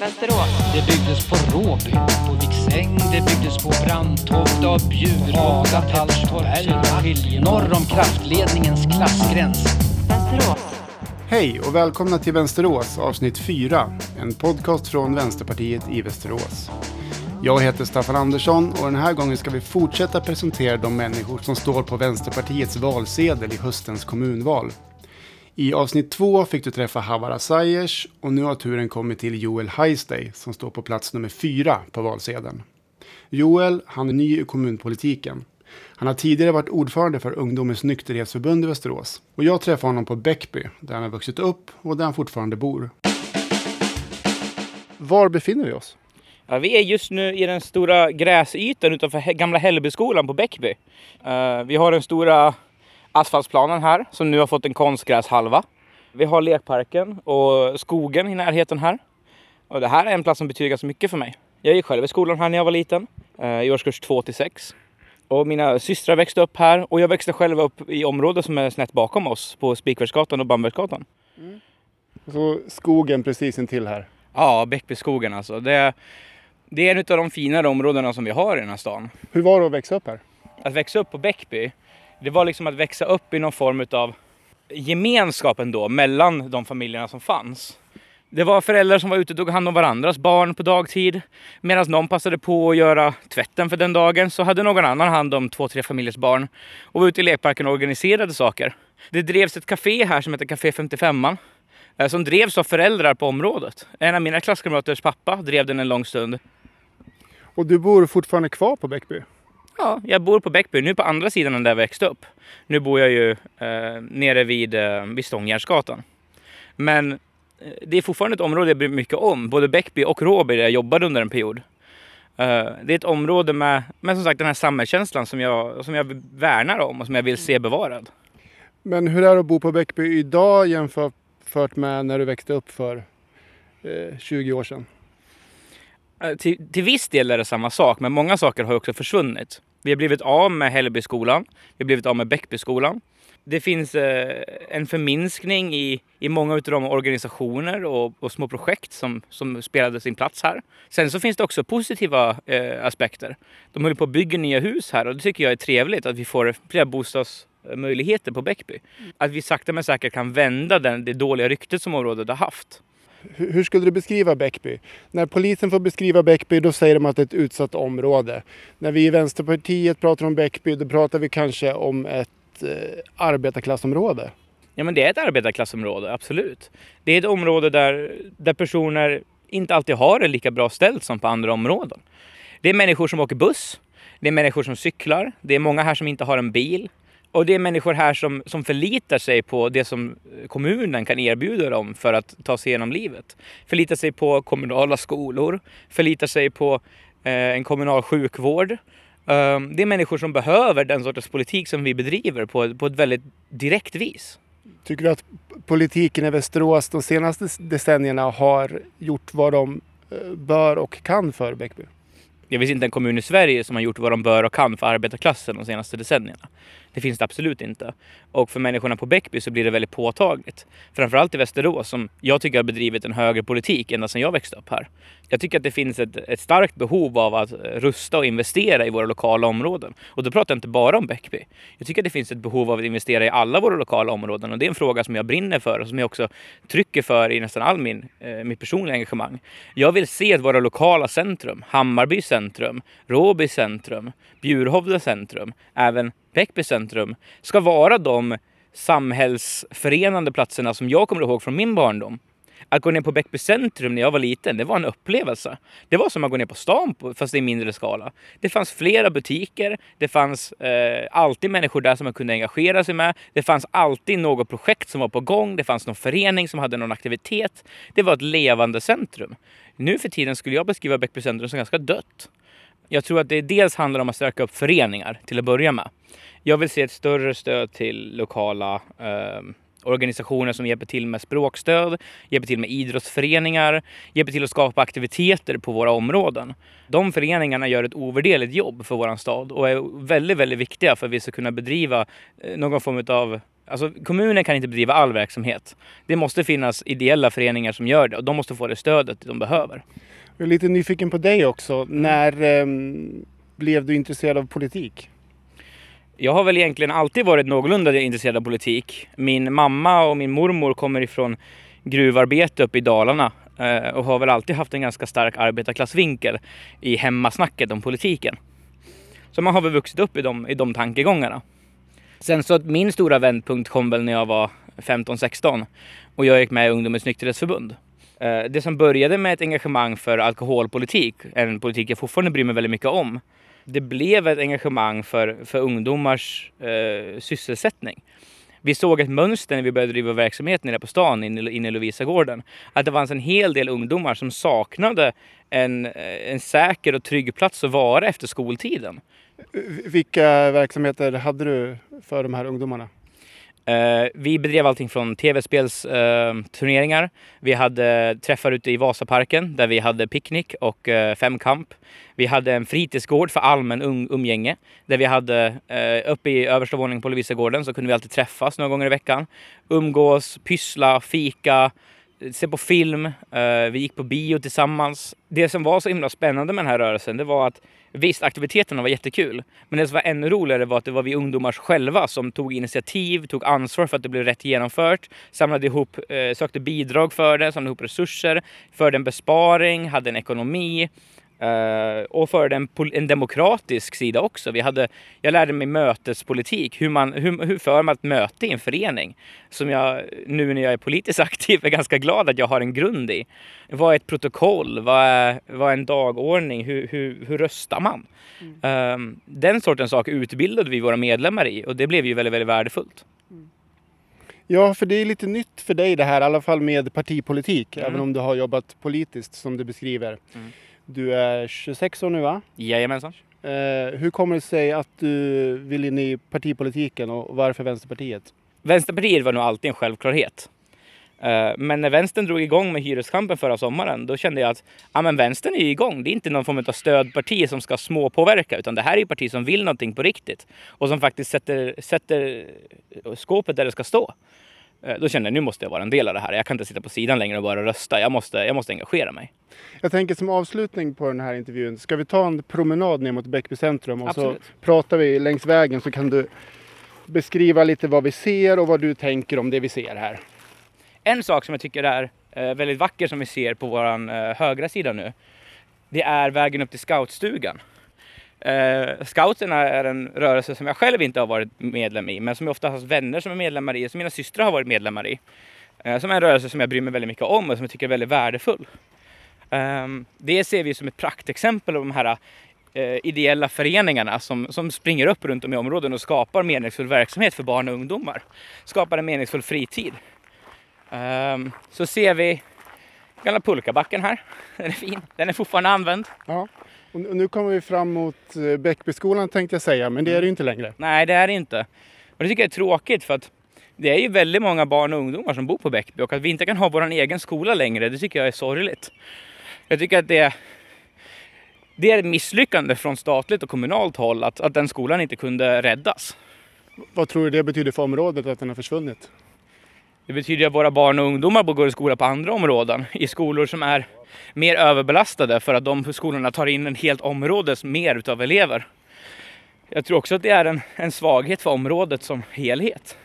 Västerås. Det byggdes på Råby, på Viksäng, det byggdes på Brandtorp, av Bjurhovda, Halltorp, norr om kraftledningens klassgräns. Västerås. Hej och välkomna till Västerås, avsnitt 4, en podcast från Vänsterpartiet i Västerås. Jag heter Staffan Andersson och den här gången ska vi fortsätta presentera de människor som står på Vänsterpartiets valsedel i höstens kommunval. I avsnitt 2 fick du träffa Havara Sajers och nu har turen kommit till Joel Hijstee som står på plats nummer 4 på valsedeln. Joel, han är ny i kommunpolitiken. Han har tidigare varit ordförande för Ungdomens Nykterhetsförbund i Västerås. Och jag träffade honom på Bäckby där han har vuxit upp och där han fortfarande bor. Var befinner vi oss? Ja, vi är just nu i den stora gräsytan utanför gamla Hällbyskolan på Bäckby. Vi har den stora asfaltsplanen här som nu har fått en konstgräshalva. Vi har lekparken och skogen i närheten här. Och det här är en plats som betyder ganska mycket för mig. Jag gick själv i skolan här när jag var liten, i årskurs 2-6. Och mina systrar växte upp här och jag växte själv upp i området som är snett bakom oss på Spikvärtsgatan och Bambergsgatan. Mm. Så skogen precis intill här? Ja, Bäckby skogen alltså. Det är en av de finare områdena som vi har i den här stan. Hur var det att växa upp här? Att växa upp på Bäckby, det var liksom att växa upp i någon form av gemenskap ändå mellan de familjerna som fanns. Det var föräldrar som var ute och tog hand om varandras barn på dagtid. Medan någon passade på att göra tvätten för den dagen så hade någon annan hand om 2-3 familjers barn. Och var ute i lekparken och organiserade saker. Det drevs ett café här som heter Café 55an. Som drevs av föräldrar på området. En av mina klasskamraters pappa drev den en lång stund. Och du bor fortfarande kvar på Bäckby? Ja, jag bor på Bäckby. Nu på andra sidan där jag växte upp. Nu bor jag ju nere vid Stångjärnsgatan. Men det är fortfarande ett område jag bryr mig mycket om. Både Bäckby och Råby där jag jobbade under en period. Det är ett område med som sagt den här samhällskänslan som jag värnar om och som jag vill se bevarad. Men hur är det att bo på Bäckby idag jämfört med när du växte upp för 20 år sedan? Till viss del är det samma sak, men många saker har också försvunnit. Vi har blivit av med Hällbyskolan, vi har blivit av med Bäckbyskolan. Det finns en förminskning i många av de organisationer och små projekt som spelade sin plats här. Sen så finns det också positiva aspekter. De håller på att bygga nya hus här och det tycker jag är trevligt att vi får fler bostadsmöjligheter på Bäckby. Att vi sakta men säkert kan vända det dåliga ryktet som området har haft. Hur skulle du beskriva Bäckby? När polisen får beskriva Bäckby då säger de att det är ett utsatt område. När vi i Vänsterpartiet pratar om Bäckby då pratar vi kanske om ett arbetarklassområde. Ja, men det är ett arbetarklassområde, absolut. Det är ett område där personer inte alltid har det lika bra ställt som på andra områden. Det är människor som åker buss, det är människor som cyklar, det är många här som inte har en bil och det är människor här som förlitar sig på det som kommunen kan erbjuda dem för att ta sig igenom livet. Förlitar sig på kommunala skolor, förlitar sig på en kommunal sjukvård. Det är människor som behöver den sortens politik som vi bedriver på ett väldigt direkt vis. Tycker du att politiken i Västerås de senaste decennierna har gjort vad de bör och kan för Bäckby? Det finns inte en kommun i Sverige som har gjort vad de bör och kan för arbetarklassen de senaste decennierna. Det finns det absolut inte. Och för människorna på Bäckby så blir det väldigt påtagligt. Framförallt i Västerås som jag tycker har bedrivit en högre politik ända sedan jag växte upp här. Jag tycker att det finns ett starkt behov av att rusta och investera i våra lokala områden. Och då pratar jag inte bara om Bäckby. Jag tycker att det finns ett behov av att investera i alla våra lokala områden. Och det är en fråga som jag brinner för och som jag också trycker för i nästan all mitt personliga engagemang. Jag vill se att våra lokala centrum, Hammarby centrum, Råby centrum, Bjurhovda centrum, även Bäckby centrum ska vara de samhällsförenande platserna som jag kommer ihåg från min barndom. Att gå ner på Bäckby centrum när jag var liten, det var en upplevelse. Det var som att gå ner på stan fast i mindre skala. Det fanns flera butiker, det fanns alltid människor där som man kunde engagera sig med. Det fanns alltid något projekt som var på gång, det fanns någon förening som hade någon aktivitet. Det var ett levande centrum. Nu för tiden skulle jag beskriva Bäckby centrum som ganska dött. Jag tror att det dels handlar om att stärka upp föreningar till att börja med. Jag vill se ett större stöd till lokala organisationer som hjälper till med språkstöd, hjälper till med idrottsföreningar, hjälper till att skapa aktiviteter på våra områden. De föreningarna gör ett ovärderligt jobb för våran stad och är väldigt, väldigt viktiga för att vi ska kunna bedriva någon form av Alltså, kommunen kan inte bedriva all verksamhet. Det måste finnas ideella föreningar som gör det, och de måste få det stödet de behöver. Jag är lite nyfiken på dig också. När blev du intresserad av politik? Jag har väl egentligen alltid varit någorlunda intresserad av politik. Min mamma och min mormor kommer ifrån gruvarbete uppe i Dalarna och har väl alltid haft en ganska stark arbetarklassvinkel i hemmasnacket om politiken. Så man har väl vuxit upp i de tankegångarna. Sen så att min stora vändpunkt kom väl när jag var 15-16 och jag gick med i Ungdomens Nykterhetsförbund. Det som började med ett engagemang för alkoholpolitik, en politik jag fortfarande bryr mig väldigt mycket om, det blev ett engagemang för ungdomars sysselsättning. Vi såg ett mönster när vi började driva verksamhet nere på stan inne i Lovisagården. Att det fanns en hel del ungdomar som saknade en säker och trygg plats att vara efter skoltiden. Vilka verksamheter hade du för de här ungdomarna? Vi bedrev allting från tv-spelsturneringar. Vi hade träffar ute i Vasaparken där vi hade picknick och femkamp. Vi hade en fritidsgård för allmän umgänge. Där vi hade uppe i översta våningen på Lovisagården så kunde vi alltid träffas några gånger i veckan. Umgås, pyssla, fika, se på film. Vi gick på bio tillsammans. Det som var så himla spännande med den här rörelsen, det var att visst, aktiviteterna var jättekul. Men det som var ännu roligare var att det var vi ungdomar själva som tog initiativ, tog ansvar för att det blev rätt genomfört. Samlade ihop, sökte bidrag för det, samlade ihop resurser. Förde en besparing, hade en ekonomi. Och förde en demokratisk sida också. Jag lärde mig mötespolitik. Hur för man ett möte i en förening. Som jag nu när jag är politiskt aktiv är ganska glad att jag har en grund i. Vad är ett protokoll? Vad är en dagordning? Hur röstar man? Den sortens sak utbildade vi våra medlemmar i. Och det blev ju väldigt, väldigt värdefullt. Ja, för det är lite nytt för dig det här. I alla fall med partipolitik. Mm. Även om du har jobbat politiskt som du beskriver. Mm. Du är 26 år nu, va? Jajamensan. Hur kommer det sig att du vill in i partipolitiken och varför Vänsterpartiet? Vänsterpartiet var nog alltid en självklarhet. Men när vänstern drog igång med hyreskampen förra sommaren, då kände jag att men vänstern är ju igång. Det är inte någon form av stödparti som ska småpåverka, utan det här är ju parti som vill någonting på riktigt. Och som faktiskt sätter skåpet där det ska stå. Då kände jag, nu måste jag vara en del av det här. Jag kan inte sitta på sidan längre och bara rösta. Jag måste engagera mig. Jag tänker som avslutning på den här intervjun. Ska vi ta en promenad ner mot Bäckby centrum? Och absolut. Så pratar vi längs vägen så kan du beskriva lite vad vi ser och vad du tänker om det vi ser här. En sak som jag tycker är väldigt vacker som vi ser på vår högra sida nu. Det är vägen upp till scoutstugan. Scouterna är en rörelse som jag själv inte har varit medlem i, men som jag ofta har vänner som är medlemmar i, som mina systrar har varit medlemmar i, som är en rörelse som jag bryr mig väldigt mycket om och som jag tycker är väldigt värdefull. Det ser vi som ett praktexempel av de här ideella föreningarna som springer upp runt om i områden och skapar meningsfull verksamhet för barn och ungdomar, skapar en meningsfull fritid. Så ser vi gamla pulkabacken här, den är fin, den är fortfarande använd. Ja. Och nu kommer vi fram mot Bäckbyskolan tänkte jag säga, men det är det ju inte längre. Nej, det är det inte. Och det tycker jag är tråkigt för att det är ju väldigt många barn och ungdomar som bor på Bäckby och att vi inte kan ha vår egen skola längre, det tycker jag är sorgligt. Jag tycker att det är ett misslyckande från statligt och kommunalt håll att den skolan inte kunde räddas. Vad tror du det betyder för området att den har försvunnit? Det betyder att våra barn och ungdomar går i skola på andra områden. I skolor som är mer överbelastade för att de skolorna tar in en helt områdes mer utav elever. Jag tror också att det är en svaghet för området som helhet.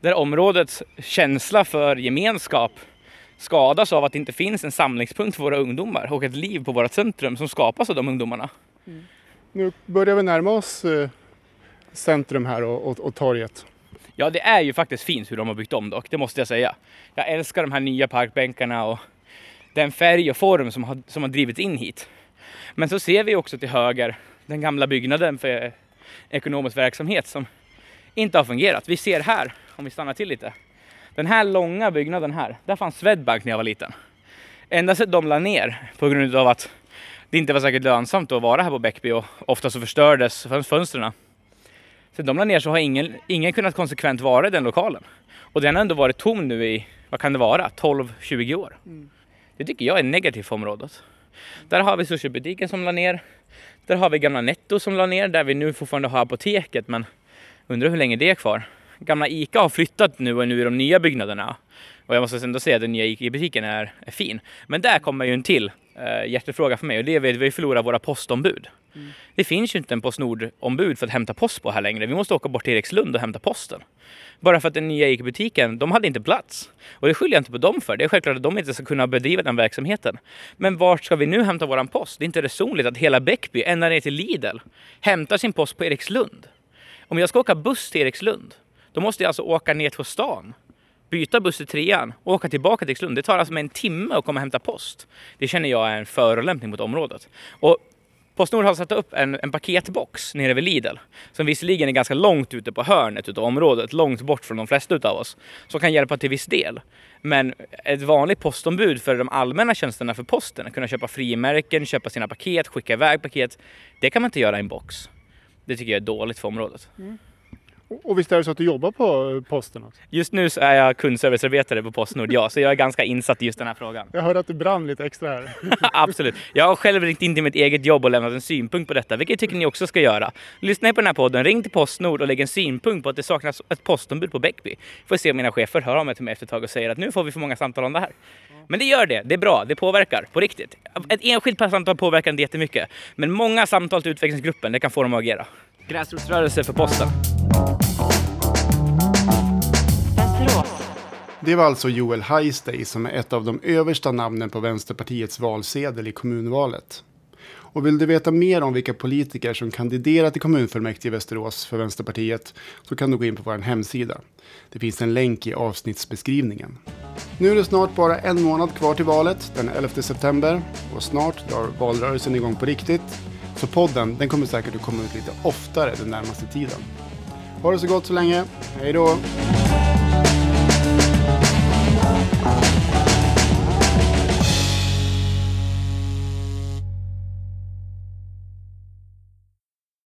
Där områdets känsla för gemenskap skadas av att det inte finns en samlingspunkt för våra ungdomar. Och ett liv på vårt centrum som skapas av de ungdomarna. Mm. Nu börjar vi närma oss centrum här och torget. Ja, det är ju faktiskt fint hur de har byggt om dock, det måste jag säga. Jag älskar de här nya parkbänkarna och den färg och form som har drivits in hit. Men så ser vi också till höger den gamla byggnaden för ekonomisk verksamhet som inte har fungerat. Vi ser här, om vi stannar till lite, den här långa byggnaden här, där fanns Swedbank när jag var liten. Ända sedan de la ner på grund av att det inte var säkert lönsamt att vara här på Bäckby och ofta så förstördes fönstren. Sen de la ner så har ingen kunnat konsekvent vara i den lokalen. Och den har ändå varit tom nu i, vad kan det vara, 12-20 år. Mm. Det tycker jag är negativt för området. Där har vi sushibutiken som la ner. Där har vi gamla Netto som la ner. Där vi nu fortfarande har apoteket. Men undrar hur länge det är kvar. gamla Ica har flyttat nu och nu är de nya byggnaderna. Och jag måste ändå säga att den nya Ica-butiken är fin. Men där kommer ju en till hjärtefråga för mig. Och det är att vi förlorar våra postombud. Mm. Det finns ju inte en Postnord-ombud för att hämta post på här längre. Vi måste åka bort till Erikslund och hämta posten. Bara för att den nya Ica-butiken, de hade inte plats. Och det skyller jag inte på dem för. Det är självklart att de inte ska kunna bedriva den verksamheten. Men vart ska vi nu hämta våran post? Det är inte resonligt att hela Bäckby, ända ner till Lidl, hämtar sin post på Erikslund. Om jag ska åka buss till Erikslund, då måste jag alltså åka ner till stan, byta buss till trean och åka tillbaka till Xlund. Det tar alltså med en timme att komma och hämta post. Det känner jag är en förolämpning mot området. Och Postnord har satt upp en paketbox nere vid Lidl som visserligen är ganska långt ute på hörnet utav området, långt bort från de flesta utav oss, som kan hjälpa till viss del. Men ett vanligt postombud för de allmänna tjänsterna för posten, att kunna köpa frimärken, köpa sina paket, skicka iväg paket, det kan man inte göra i en box. Det tycker jag är dåligt för området. Mm. Och visst är det så att du jobbar på posten också? Just nu så är jag kundservicearbetare på Postnord, ja. Så jag är ganska insatt i just den här frågan. Jag hörde att du brann lite extra här. Absolut. Jag har själv ringt in till mitt eget jobb och lämnat en synpunkt på detta. Vilket tycker ni också ska göra. Lyssna på den här podden, ring till Postnord och lägg en synpunkt på att det saknas ett postombud på Bäckby. Får se om mina chefer hör av mig till mig efter ett tag och säger att nu får vi för många samtal om det här. Men det gör det. Det är bra. Det påverkar. På riktigt. Ett enskilt samtal påverkar inte jättemycket. Men många samtal till utvecklingsgruppen, det kan få dem att agera. Gräsrotsrörelse för posten. Det var alltså Joel Hijstee som är ett av de översta namnen på Vänsterpartiets valsedel i kommunvalet. Och vill du veta mer om vilka politiker som kandiderar till kommunfullmäktige i Västerås för Vänsterpartiet så kan du gå in på vår hemsida. Det finns en länk i avsnittsbeskrivningen. Nu är det snart bara en månad kvar till valet, den 11 september. Och snart drar valrörelsen igång på riktigt. Så podden den kommer säkert att komma ut lite oftare den närmaste tiden. Ha det så gott så länge. Hej då!